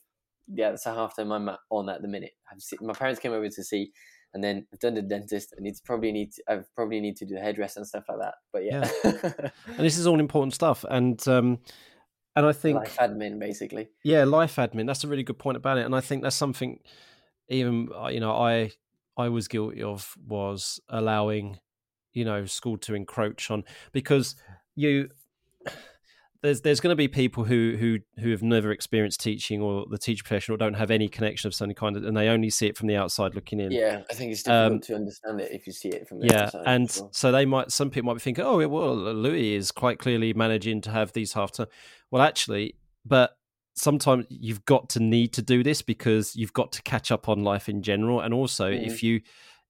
yeah, that's how half time I'm on at the minute. I've seen, my parents came over to see, and then I've done the dentist. I need to probably need to, I probably need to do the hairdresser and stuff like that. But yeah, yeah. And this is all important stuff. And um, and I think life admin, basically. Yeah, life admin. That's a really good point about it. And I think that's something even you know I I was guilty of, was allowing you know school to encroach on, because you. There's there's going to be people who who who have never experienced teaching or the teacher profession, or don't have any connection of some kind, and they only see it from the outside looking in. Yeah, I think it's difficult um, to understand it if you see it from the yeah, outside. Yeah, and well. so they might some people might be thinking, oh well, Louis is quite clearly managing to have these half time. Well, actually, but sometimes you've got to need to do this because you've got to catch up on life in general, and also mm. if you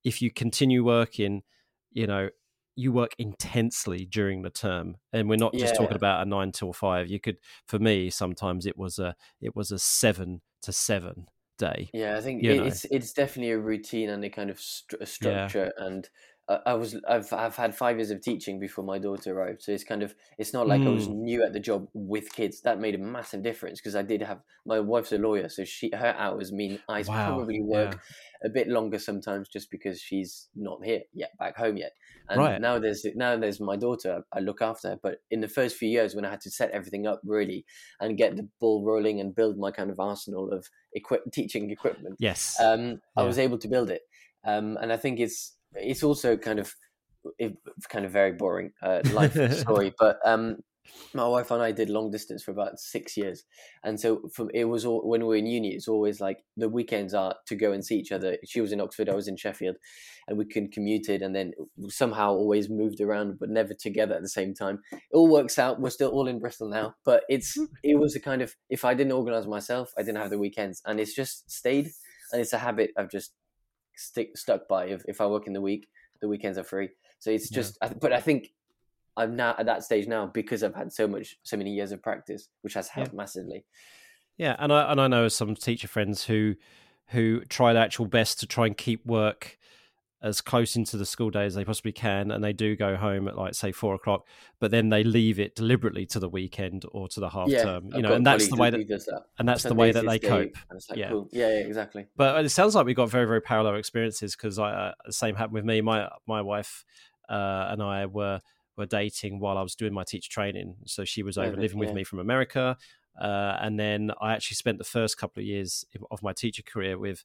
if you continue working, you know. you work intensely during the term, and we're not just yeah. talking about a nine till five. You could, for me, sometimes it was a, it was a seven to seven day. Yeah. I think it, it's, it's definitely a routine and a kind of st- structure. Yeah. And uh, I was, I've, I've had five years of teaching before my daughter arrived. So it's kind of, it's not like mm. I was new at the job with kids. That made a massive difference, because I did have, my wife's a lawyer. So she, her hours mean I wow. probably work yeah. a bit longer sometimes, just because she's not here yet, back home yet. And right. now there's now there's my daughter, I look after her. But in the first few years, when I had to set everything up really and get the ball rolling and build my kind of arsenal of equip, teaching equipment, yes, um, yeah. I was able to build it. Um, and I think it's it's also kind of it, kind of very boring uh, life story, but. Um, My wife and I did long distance for about six years, and so from it was all, when we were in uni, it's always like the weekends are to go and see each other. She was in Oxford, I was in Sheffield, and we can commuted and then somehow always moved around, but never together at the same time. It all works out. We're still all in Bristol now, but it's it was a kind of if I didn't organise myself, I didn't have the weekends, and it's just stayed, and it's a habit I've just stick stuck by. If if I work in the week, the weekends are free, so it's just. Yeah. But I think. I'm now at that stage now because I've had so much, so many years of practice, which has helped yeah. massively. Yeah, and I and I know some teacher friends who who try their actual best to try and keep work as close into the school day as they possibly can, and they do go home at like say four o'clock, but then they leave it deliberately to the weekend or to the half yeah, term, you I've know, and that's the way that, that and that's Sundays the way that they cope. Like, yeah. Cool. yeah, yeah, exactly. But it sounds like we got very, very parallel experiences, because I uh, the same happened with me. My my wife uh, and I were. were dating while I was doing my teacher training. So she was over living yeah. with me from America. Uh, and then I actually spent the first couple of years of my teacher career with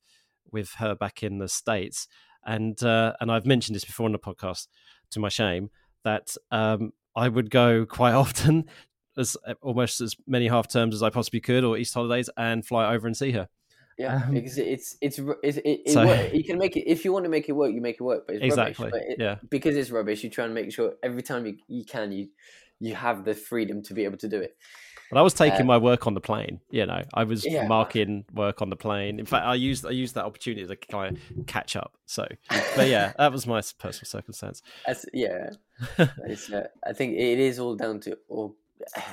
with her back in the States. And uh, and I've mentioned this before on the podcast, to my shame, that um, I would go quite often, as almost as many half terms as I possibly could, or Easter holidays, and fly over and see her. Yeah, um, because it's it's it's it, so, it you can make it if you want to make it work, you make it work. But it's exactly, rubbish. But it, yeah. because it's rubbish, you try and make sure every time you, you can, you you have the freedom to be able to do it. But I was taking um, my work on the plane. You know, I was yeah. marking work on the plane. In fact, I used I used that opportunity to kind of catch up. So, but yeah, that was my personal circumstance. That's, yeah, it's, uh, I think it is all down to all.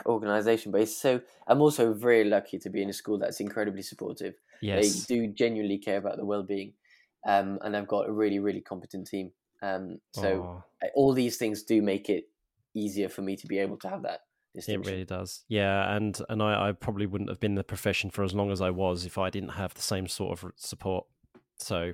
Organization, but it's so I'm also very lucky to be in a school that's incredibly supportive. Yes, they do genuinely care about the well-being, um and I've got a really really competent team, um so Aww. all these things do make it easier for me to be able to have that distinction. It really does. Yeah, and and I, I probably wouldn't have been in the profession for as long as I was if I didn't have the same sort of support. So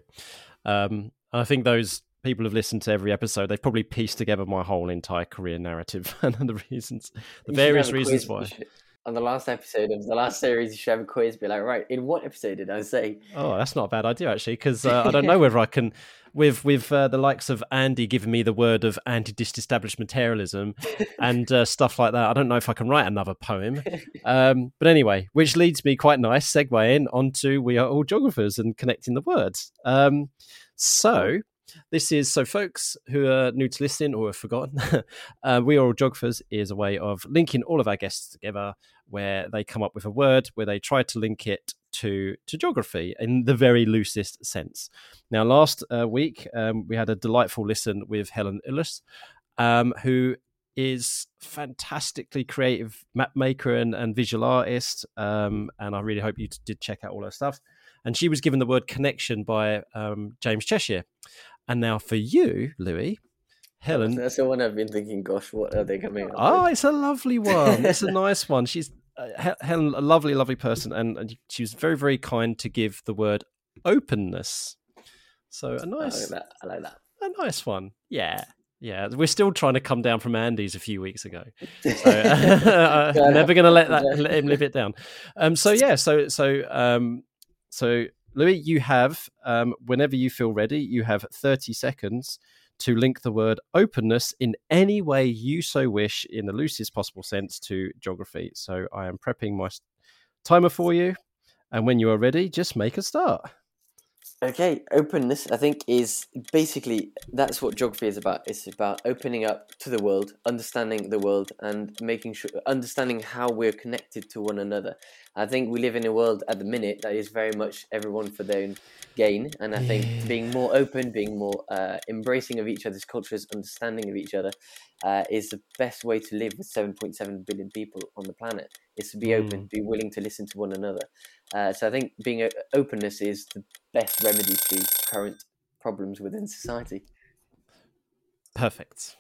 um I think those people have listened to every episode. They've probably pieced together my whole entire career narrative and the reasons, the various reasons why. Should, on the last episode of the last series, you should have a quiz. Be like, right, in what episode did I say? Oh, that's not a bad idea actually, because uh, I don't know whether I can. With with uh, the likes of Andy giving me the word of anti-disestablishmentarianism and uh, stuff like that, I don't know if I can write another poem. Um, but anyway, which leads me quite nice segue in onto we are all geographers and connecting the words. Um, so. This is, so folks who are new to listening or have forgotten, uh, We Are All Geographers is a way of linking all of our guests together, where they come up with a word, where they try to link it to, to geography in the very loosest sense. Now, last uh, week, um, we had a delightful listen with Helen Ullis, um, who is fantastically creative map maker and, and visual artist. Um, and I really hope you t- did check out all her stuff. And she was given the word connection by um, James Cheshire. And now for you, Louis, Helen. That's the one I've been thinking, gosh, what are they coming up with? Oh, it's a lovely one. It's a nice one. She's uh, Helen, a lovely, lovely person, and, and she was very, very kind to give the word openness. So a nice, I like that. I like that. A nice one. Yeah. Yeah, we're still trying to come down from Andy's a few weeks ago. So, uh, never going to let that let him live it down. Um, so yeah, so so um, so Louis, you have um, whenever you feel ready, you have thirty seconds to link the word openness in any way you so wish, in the loosest possible sense, to geography. So I am prepping my timer for you, and when you are ready, just make a start. Okay, openness, I think, is basically, that's what geography is about. It's about opening up to the world, understanding the world, and making sure, understanding how we're connected to one another. I think we live in a world at the minute that is very much everyone for their own gain. And I yeah. think being more open, being more uh, embracing of each other's cultures, understanding of each other, uh, is the best way to live with seven point seven billion people on the planet. Is to be mm. open, be willing to listen to one another. Uh, so I think being a- openness is the best remedy to current problems within society. Perfect.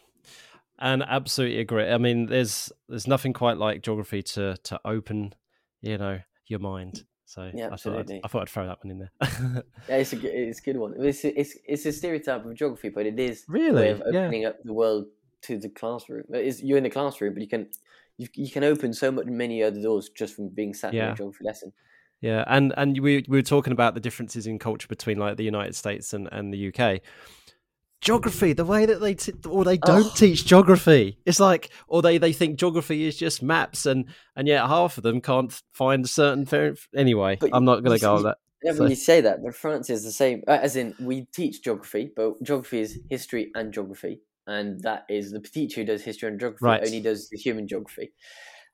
And absolutely agree. I mean, there's there's nothing quite like geography to to open, you know, your mind. So yeah, I, thought I'd, I thought I'd throw that one in there. Yeah, it's a it's a good one. It's a, it's it's a stereotype of geography, but it is really a way of opening yeah. up the world to the classroom. It's, you're in the classroom, but you can you, you can open so much many other doors just from being sat yeah. in a geography lesson. Yeah, and and we we were talking about the differences in culture between like the United States and, and the U K. Geography, the way that they t- or they don't oh. teach geography, it's like, or they, they think geography is just maps, and, and yet half of them can't find a certain fair. Anyway, but I'm not going to go on that. Yeah, so. You say that, but France is the same. As in, we teach geography, but geography is history and geography, and that is the teacher who does history and geography right. only does the human geography.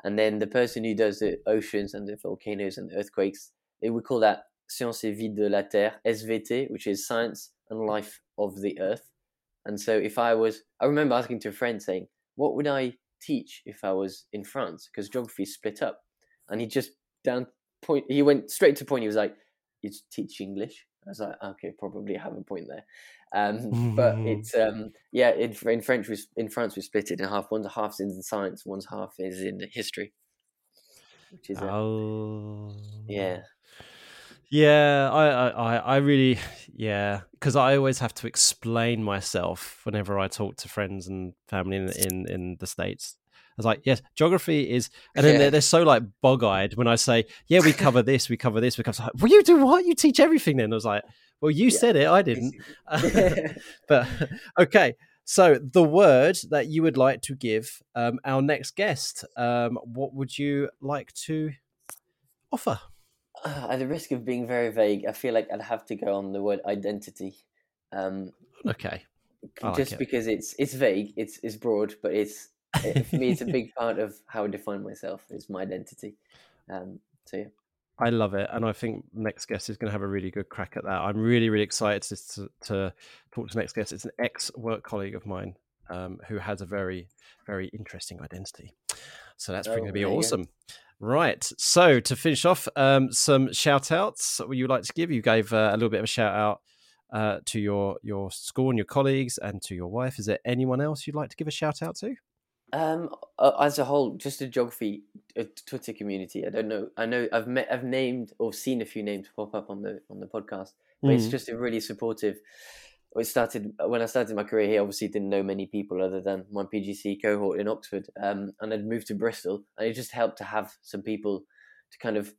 And then the person who does the oceans and the volcanoes and the earthquakes, they would call that Sciences et Vie de la Terre, S V T, which is Science and Life of the Earth. And so if I was, I remember asking to a friend saying, what would I teach if I was in France? Because geography is split up. And he just down point, he went straight to point. He was like, you teach English? I was like, okay, probably have a point there. Um, but it's, um, yeah, it, in French, we, in France, we split it in half. One's half is in science, one's half is in history. Which is, uh, oh. yeah. Yeah, I, I, I really, yeah, because I always have to explain myself whenever I talk to friends and family in in, in the States. I was like, yes, geography is, and then yeah. they're, they're so like bug-eyed when I say, yeah, we cover this, we cover this, we cover. Like, well, you do what? You teach everything then? I was like, well, you yeah. said it, I didn't. But okay, so the word that you would like to give um, our next guest, um, what would you like to offer? Uh, at the risk of being very vague, I feel like I'd have to go on the word identity. Um, okay, I just like it. Because it's it's vague, it's it's broad, but it's. For me, it's a big part of how I define myself, is my identity. Um, so yeah, I love it, and I think next guest is going to have a really good crack at that. I'm really, really excited to to talk to next guest. It's an ex-work colleague of mine um, who has a very, very interesting identity. So that's oh, going to be awesome. Go. Right. So to finish off, um, some shout outs. What you like to give? You gave uh, a little bit of a shout out uh, to your your school and your colleagues, and to your wife. Is there anyone else you'd like to give a shout out to? Um, as a whole, just the geography uh, Twitter community. I don't know. I know I've met, I've named or seen a few names pop up on the on the podcast, but mm. it's just a really supportive. It started when I started my career here. Obviously, didn't know many people other than my P G C cohort in Oxford, um, and I'd moved to Bristol, and it just helped to have some people to kind of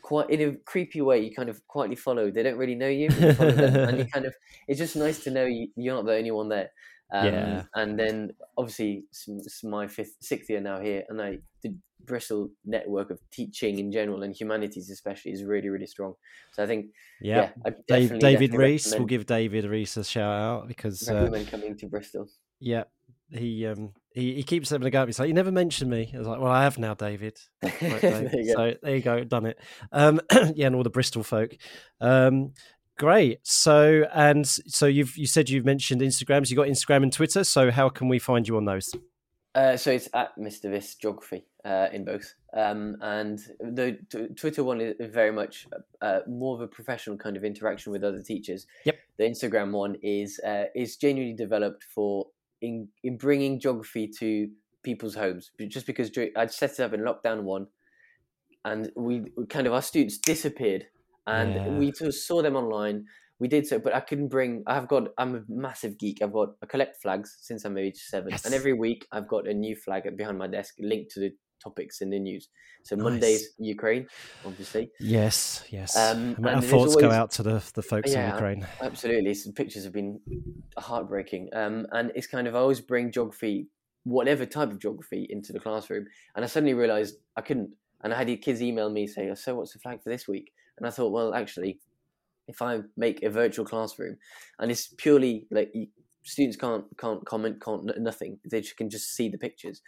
quite in a creepy way. You kind of quietly follow. They don't really know you, but you follow them, and you kind of. It's just nice to know you, you're not the only one there. Um, yeah. And then obviously it's my fifth, sixth year now here, and I the Bristol network of teaching in general and humanities especially is really, really strong. So I think, yeah, yeah Dave, David Reese, we'll give David Reese a shout out because uh, coming to Bristol. Yeah, he um he, he keeps having a go at me. He's like, you never mentioned me. I was like, well, I have now, David. Right, David. There you go. So there you go, done it. Um, yeah, and all the Bristol folk. Um, Great. So, and so you've, you said you've mentioned Instagrams, you got Instagram and Twitter. So how can we find you on those? Uh, so it's at Mister Vis Geography, uh, in both. Um, and the t- Twitter one is very much, uh, more of a professional kind of interaction with other teachers. Yep. The Instagram one is, uh, is genuinely developed for in, in bringing geography to people's homes, just because I'd set it up in lockdown one. and we kind of, our students disappeared, and yeah. we sort of saw them online. We did so, but I couldn't bring, I've got, I'm a massive geek. I've got, I collect flags since I'm age seven. Yes. And every week I've got a new flag behind my desk linked to the topics in the news. So nice. Monday's Ukraine, obviously. Yes, yes. Um, and our thoughts always go out to the, the folks yeah, in Ukraine. Absolutely. Some pictures have been heartbreaking. Um, and it's kind of, I always bring geography, whatever type of geography, into the classroom. And I suddenly realized I couldn't. And I had kids email me saying, oh, so what's the flag for this week? And I thought, well, actually, if I make a virtual classroom, and it's purely like students can't can't comment, can't nothing. They can just see the pictures,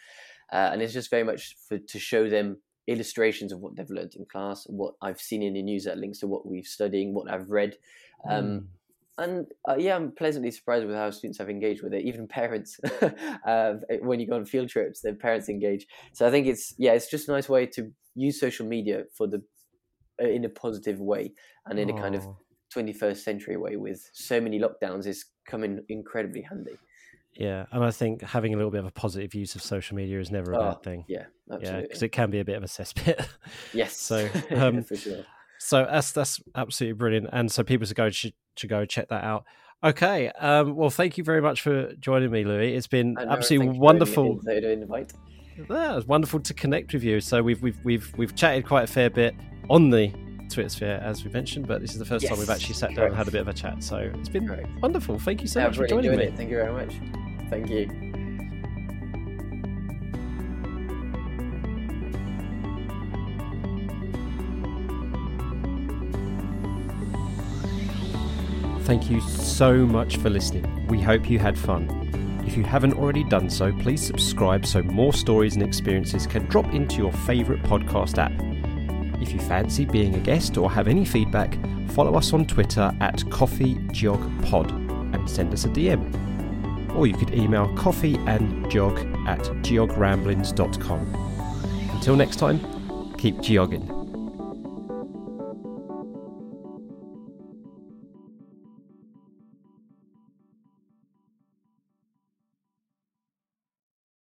uh, and it's just very much for, to show them illustrations of what they've learned in class, what I've seen in the news that links to what we're studying, what I've read, um, mm. and uh, yeah, I'm pleasantly surprised with how students have engaged with it. Even parents, uh, when you go on field trips, their parents engage. So I think it's yeah, it's just a nice way to use social media for the uh, in a positive way and in oh. a kind of twenty-first century way with so many lockdowns is coming incredibly handy. Yeah, and I think having a little bit of a positive use of social media is never a oh, bad thing. Yeah, absolutely. Because yeah, it can be a bit of a cesspit. Yes. So, um, for sure. So that's that's absolutely brilliant, and so people should go should, should go check that out. Okay, um, well, thank you very much for joining me, Louis. It's been and absolutely Nora, wonderful. For invite. Yeah, it was wonderful to connect with you. So we've we've we've we've chatted quite a fair bit on the Twitter sphere, as we mentioned, but this is the first yes, time we've actually sat down correct. and had a bit of a chat, so it's been correct. wonderful. Thank you so yeah, much really for joining me. It. Thank you very much. Thank you. Thank you so much for listening. We hope you had fun. If you haven't already done so, please subscribe so more stories and experiences can drop into your favourite podcast app. If you fancy being a guest or have any feedback, follow us on Twitter at CoffeeGeogPod and send us a D M. Or you could email coffeeandgeog at geogramblings dot com. Until next time, keep geogging.